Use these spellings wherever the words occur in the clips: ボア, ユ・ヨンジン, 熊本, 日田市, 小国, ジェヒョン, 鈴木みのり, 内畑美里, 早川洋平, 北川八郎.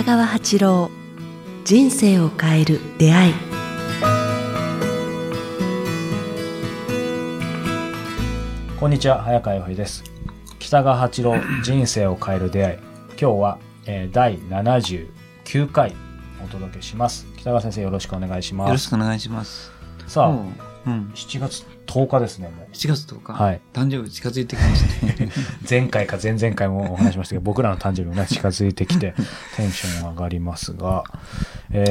北川八郎、人生を変える出会い。こんにちは、早川洋平です。北川八郎、人生を変える出会い、今日は第79回お届けします。北川先生、よろしくお願いします。よろしくお願いします。さあ、7月10日ですね。もう7月10日、はい、誕生日近づいてきましたね前回か前々回もお話しましたけど僕らの誕生日が近づいてきてテンションが上がりますが、先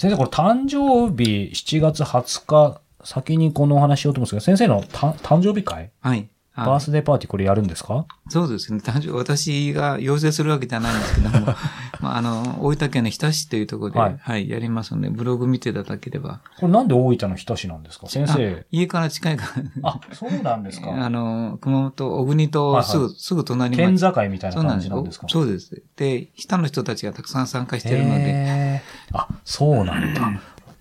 生、これ誕生日7月20日先にこのお話しようと思うんですけど、先生の誕生日会、はい、バースデーパーティー、これやるんですか？そうですね、私が要請するわけではないんですけどもまあ、大分県の日田市というところで、はいはい、やりますので、ブログ見ていただければ。これなんで大分の日田市なんですか、先生？家から近いから。あ、そうなんですか。熊本、小国とすぐ隣に。県境みたいな感じなんですか？そうです。で、日田の人たちがたくさん参加してるので。あ、そうなんだ。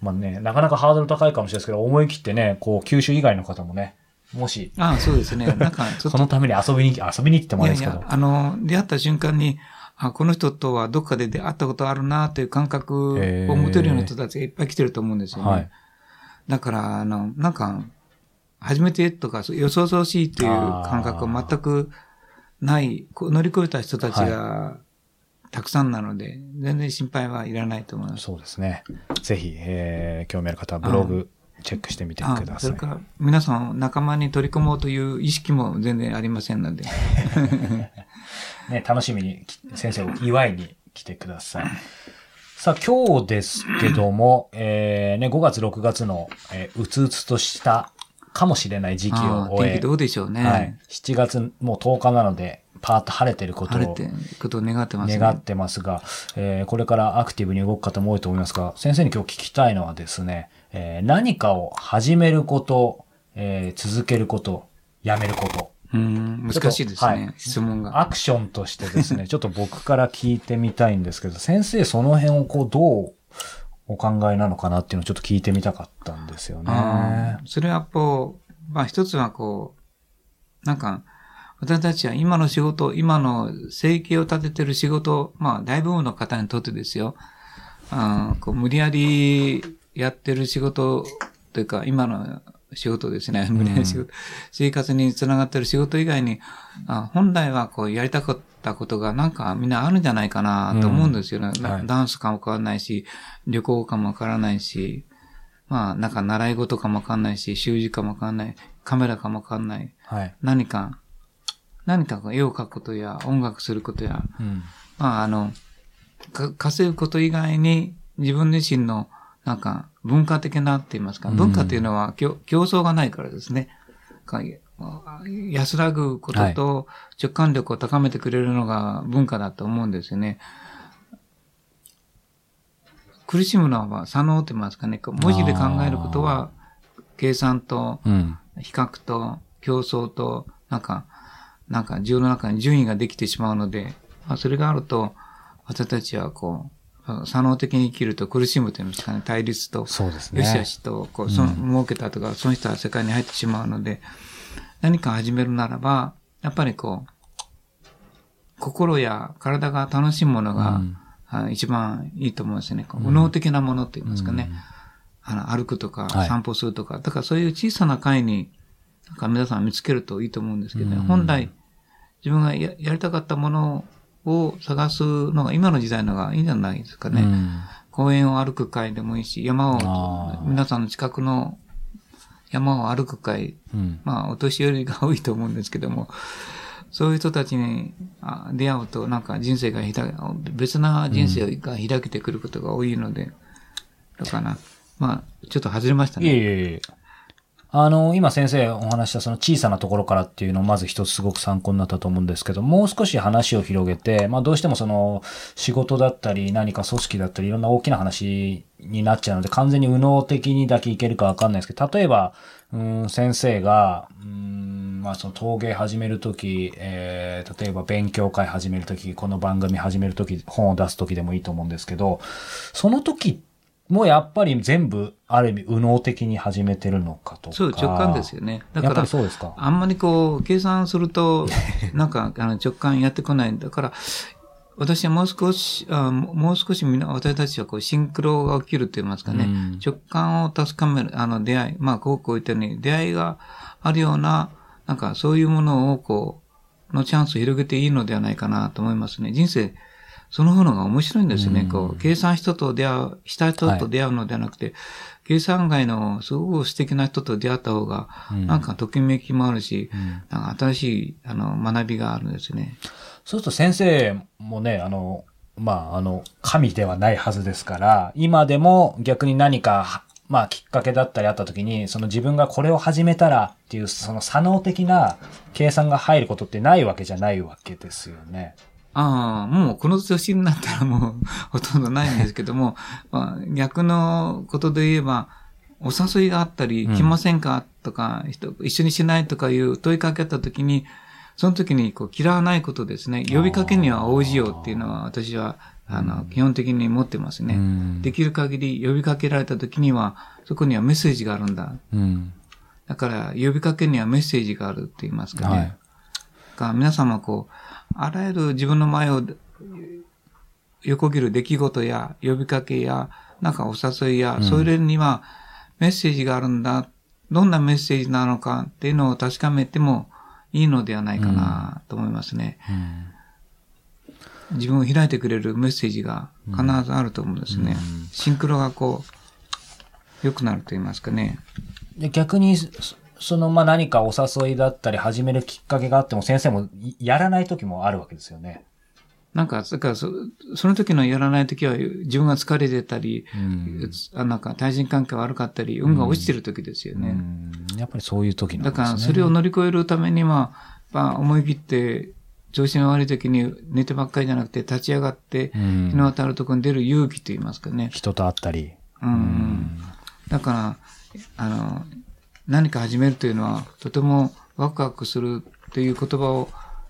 まあね、なかなかハードル高いかもしれないですけど、思い切ってね、こう、九州以外の方もね、もし。あ、そうですね。なんかちょっとそのために遊びに行ってもらえるんですけど。いやいや、出会った瞬間に、あ、この人とはどっかで出会ったことあるなという感覚を持てるような人たちがいっぱい来てると思うんですよね。はい、だから、なんか、初めてとか、よそよそしいという感覚は全くない、乗り越えた人たちがたくさんなので、はい、全然心配はいらないと思います。そうですね。ぜひ、興味ある方はブログチェックしてみてください。それから、皆さん仲間に取り込もうという意識も全然ありませんので。ね、楽しみに先生を祝いに来てください。さあ、今日ですけども、ね、5月6月の、うつうつとしたかもしれない時期を終え、天気どうでしょうね。はい、7月もう10日なので、パーッと晴れてることを願ってますね。願ってますが、これからアクティブに動く方も多いと思いますが、先生に今日聞きたいのはですね、何かを始めること、続けること、やめること。難しいですね、はい、質問が。アクションとしてですね、ちょっと僕から聞いてみたいんですけど、先生、その辺をこう、どうお考えなのかなっていうのをちょっと聞いてみたかったんですよね。それはこう、まあ一つはこう、なんか、私たちは今の仕事、今の生計を立ててる仕事、まあ大部分の方にとってですよ、こう無理やりやってる仕事というか、今の仕事ですね。生活につながってる仕事以外に、本来はこうやりたかったことがなんかみんなあるんじゃないかなと思うんですよね。はい、ダンスかもわからないし、旅行かもわからないし、まあなんか習い事かもわからないし、習字かもわからない、カメラかもわからない。はい、何か絵を描くことや音楽することや、まあ稼ぐこと以外に自分自身のなんか文化的なって言いますか、文化というのは競争がないからですね。安らぐことと直感力を高めてくれるのが文化だと思うんですよね。苦しむのは左脳と言いますかね。文字で考えることは計算と比較と競争となんか自分の中に順位ができてしまうので、まあ、それがあると私たちはこう、左脳的に生きると苦しむというんですかね、対立と、そうですね、よしよしと、こう、儲けたとか、損した世界に入ってしまうので、何か始めるならば、やっぱりこう、心や体が楽しむものが、一番いいと思うんですよね。右脳的なものって言いますかね。歩くとか、散歩するとか、はい、だからそういう小さな会に、なんか皆さん見つけるといいと思うんですけどね、本来、自分がやりたかったものを探すのが今の時代のがいいんじゃないですかね。公園を歩く会でもいいし、皆さんの近くの山を歩く会、まあお年寄りが多いと思うんですけども、そういう人たちに出会うとなんか人生が別な人生が開けてくることが多いので、だからまあちょっと外れましたね。いえ。今先生お話したその小さなところからっていうのをまず一つすごく参考になったと思うんですけど、もう少し話を広げて、まあどうしてもその仕事だったり何か組織だったりいろんな大きな話になっちゃうので完全に右脳的にだけいけるかわかんないですけど、例えば、先生が、まあその陶芸始めるとき、例えば勉強会始めるとき、この番組始めるとき、本を出すときでもいいと思うんですけど、その時ってもうやっぱり全部、ある意味、右脳的に始めてるのかとか。そう、直感ですよね。だから、そうですか。あんまりこう、計算すると、なんか、直感やってこない。だから、私はもう少し私たちはこうシンクロが起きると言いますかね、うん、直感を確かめる、出会い、まあ、こうこう言ったように出会いがあるような、なんかそういうものをこう、のチャンスを広げていいのではないかなと思いますね。人生、その方のが面白いんですよね。うん、こう、計算した人と出会うのではなくて、はい、計算外のすごく素敵な人と出会った方が、なんかときめきもあるし、うん、なんか新しい、学びがあるんですね。そうすると先生もね、まあ、神ではないはずですから、今でも逆に何か、まあ、きっかけだったりあった時に、その自分がこれを始めたらっていう、その作能的な計算が入ることってないわけじゃないわけですよね。ああ、もうこの年になったらもうほとんどないんですけども、まあ、逆のことで言えば、お誘いがあったり、来ませんかとか、一緒にしないとかいう問いかけた時に、その時にこう嫌わないことですね。呼びかけには応じようっていうのは私は基本的に持ってますね。できる限り呼びかけられた時にはそこにはメッセージがあるんだ。うん、だから呼びかけにはメッセージがあるって言いますかね。はい、だから皆様こうあらゆる自分の前を横切る出来事や呼びかけやなんかお誘いや、それにはメッセージがあるんだ。どんなメッセージなのかっていうのを確かめてもいいのではないかなと思いますね、うん、自分を開いてくれるメッセージが必ずあると思うんですね、うん、シンクロがこう良くなると言いますかね。で逆にそのまあ何かお誘いだったり始めるきっかけがあっても先生もやらない時もあるわけですよね。なんか、だからその時のやらない時は自分が疲れてたり、うん、なんか対人関係悪かったり、運が落ちてる時ですよね。うん、やっぱりそういう時なんですね。だからそれを乗り越えるためには、まあ、思い切って調子の悪い時に寝てばっかりじゃなくて立ち上がって、うん、日の当たるところに出る勇気と言いますかね。人と会ったり。うん。うん、だから、何か始めるというのはとてもワクワクするという言葉を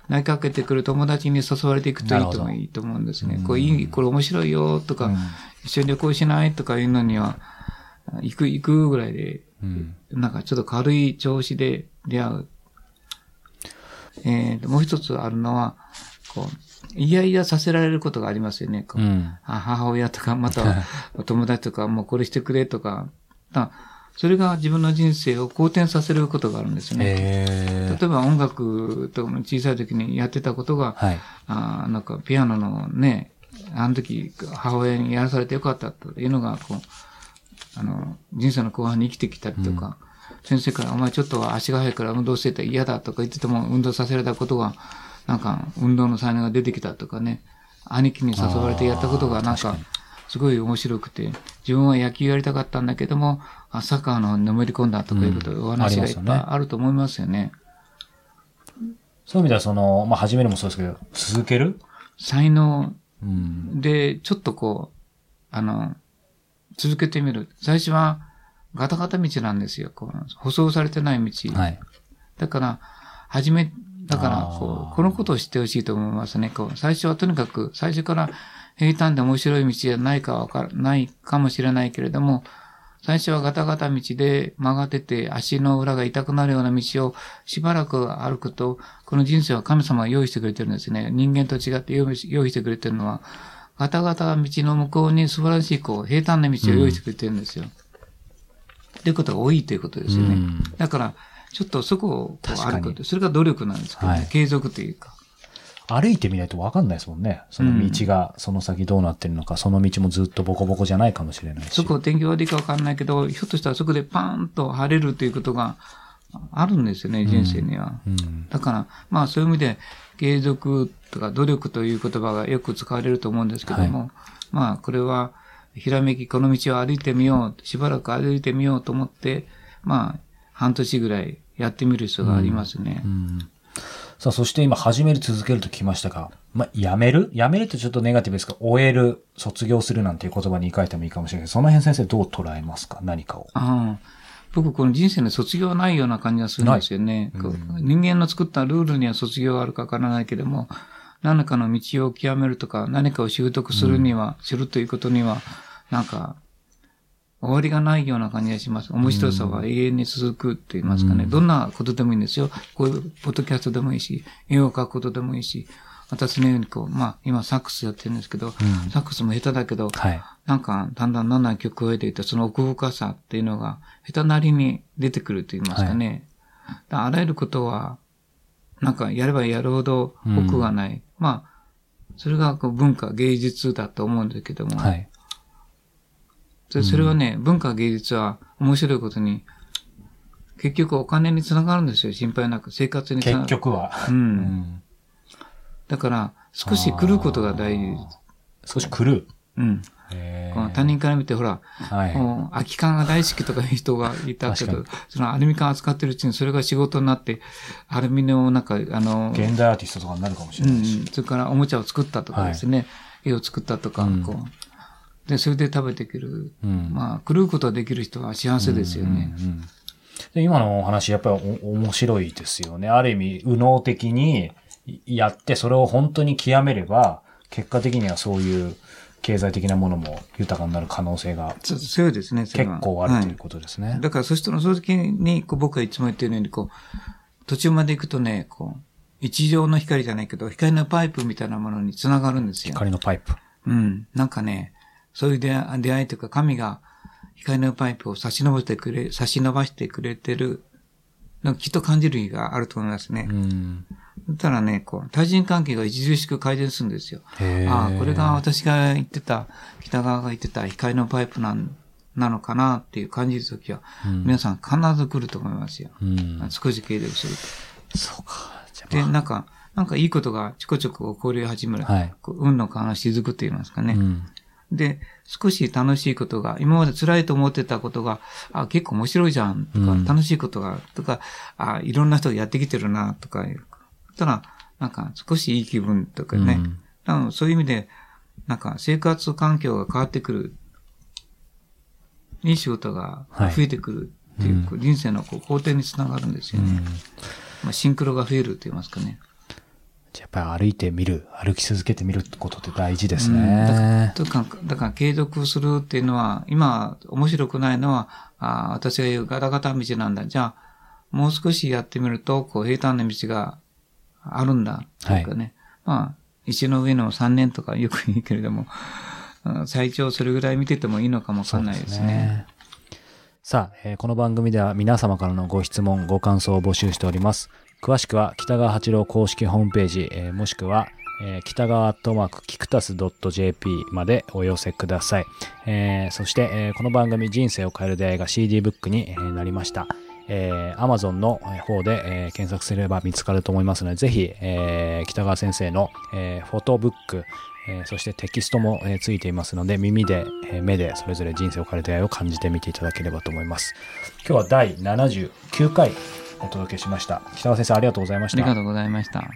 投げかけてくる友達に誘われていくといいと思うんですね。うん、これ面白いよとか、うん、一緒に旅行しないとかいうのには、行くぐらいで、うん、なんかちょっと軽い調子で出会う。もう一つあるのは、こう、いやいやさせられることがありますよね。こう、うん、母親とか、または友達とか、もうこれしてくれとか。それが自分の人生を好転させることがあるんですね。例えば音楽と小さい時にやってたことが、はい、なんかピアノのね、あの時母親にやらされてよかったというのがこう、人生の後半に生きてきたりとか、うん、先生からお前ちょっと足が速いから運動してたら嫌だとか言ってても運動させられたことが、なんか運動の才能が出てきたとかね、兄貴に誘われてやったことがなんか、すごい面白くて、自分は野球やりたかったんだけども、サッカーの方にのめり込んだとかいうこと、お話がいっぱいあると思いますよね。そういう意味では、まあ、始めるもそうですけど、続ける才能で、ちょっとこう、続けてみる。最初は、ガタガタ道なんですよ。こう舗装されてない道。はい、だからこのことを知ってほしいと思いますね。こう、最初はとにかく、最初から、平坦で面白い道じゃないかないかもしれないけれども、最初はガタガタ道で曲がってて足の裏が痛くなるような道をしばらく歩くと、この人生は神様が用意してくれてるんですね。人間と違って用意してくれてるのは、ガタガタ道の向こうに素晴らしいこう平坦な道を用意してくれてるんですよ。ということが多いということですよね。だから、ちょっとそこをこう歩くと。それが努力なんですけどね。はい、継続というか。歩いてみないと分かんないですもんね。その道が、その先どうなってるのか、その道もずっとボコボコじゃないかもしれないし。そこを天気悪いか分かんないけど、ひょっとしたらそこでパーンと晴れるということがあるんですよね、人生には。うん、だから、まあそういう意味で、継続とか努力という言葉がよく使われると思うんですけども、はい、まあこれは、ひらめき、この道を歩いてみよう、しばらく歩いてみようと思って、まあ半年ぐらいやってみる必要がありますね。うんうんさあ、そして今、始める、続けると聞きましたが、まあ、やめるってちょっとネガティブですが、終える、卒業するなんていう言葉に言い換えてもいいかもしれないけど、その辺先生どう捉えますか、何かを。僕、この人生の卒業はないような感じがするんですよね。うん、人間の作ったルールには卒業があるかわからないけども、何かの道を極めるとか、何かを習得するには、するということには、なんか、終わりがないような感じがします。面白さは永遠に続くって言いますかね。どんなことでもいいんですよ。こういうポッドキャストでもいいし、絵を描くことでもいいし、私のようにこう、まあ、今サックスやってるんですけど、うん、サックスも下手だけど、はい、なんかだんだんだんだん曲を得ていたその奥深さっていうのが下手なりに出てくると言いますかね。はい、だからあらゆることは、なんかやればやるほど奥がない。うん、まあ、それがこう文化芸術だと思うんですけども。はい、それはね、うん、文化芸術は面白いことに、結局お金につながるんですよ、心配なく。生活につながる。結局は。うん。うん、だから、少し狂うことが大事です。少し狂う。うん。この他人から見て、ほら、はい、もう空き缶が大好きとかいう人がいたけど、そのアルミ缶扱ってるうちにそれが仕事になって、アルミのなんか、現代アーティストとかになるかもしれないし。うん、それからおもちゃを作ったとかですね、はい、絵を作ったとか、こう。うんで、それで食べてくる。うん、まあ、狂うことができる人は幸せですよね。うんうんうん、で今のお話、やっぱり面白いですよね。ある意味、右脳的にやって、それを本当に極めれば、結果的にはそういう経済的なものも豊かになる可能性が。強いですね、結構あるということですね。はい、だから、その時にこう、僕がいつも言っているように、こう、途中まで行くとね、こう、一条の光じゃないけど、光のパイプみたいなものにつながるんですよ。光のパイプ。うん。なんかね、そういう出会いというか、神が光のパイプを差し伸ばしてくれてる、きっと感じる日があると思いますね。うん。だったらね、こう、対人関係が著しく改善するんですよ。ああ、これが私が言ってた、北川が言ってた光のパイプなのかなっていう感じるときは、うん、皆さん必ず来ると思いますよ。うん、少し経験すると。そうか。じゃあまあ、で、なんかいいことがちょこちょこ起こり始める。はい、運の川の雫と言いますかね。うんで、少し楽しいことが、今まで辛いと思ってたことが、あ、結構面白いじゃん、とか、うん、楽しいことが、とか、あ、いろんな人がやってきてるな、とか、ただ、なんか少しいい気分とかね。うん、そういう意味で、なんか生活環境が変わってくる。いい仕事が増えてくるっていう、はい、人生のこう好転につながるんですよね。うんまあ、シンクロが増えると言いますかね。やっぱり歩き続けてみることって大事ですね。うん、だから継続するっていうのは、今面白くないのは、私が言うガタガタ道なんだ。じゃあ、もう少しやってみると、こう平坦な道があるんだ。というかね。はい、まあ、石の上の3年とかよく言うけれども、最長それぐらい見ててもいいのかもわかんないですね。さあ、この番組では皆様からのご質問、ご感想を募集しております。詳しくは北川八郎公式ホームページ、もしくは、北川@kikutas.jp までお寄せください。そして、この番組人生を変える出会いが CD ブックになりました。Amazon の方で、検索すれば見つかると思いますので、ぜひ、北川先生の、フォトブック、そしてテキストもついていますので、耳で、目でそれぞれ人生を変える出会いを感じてみていただければと思います。今日は第79回お届けしました。北川先生、ありがとうございました。ありがとうございました。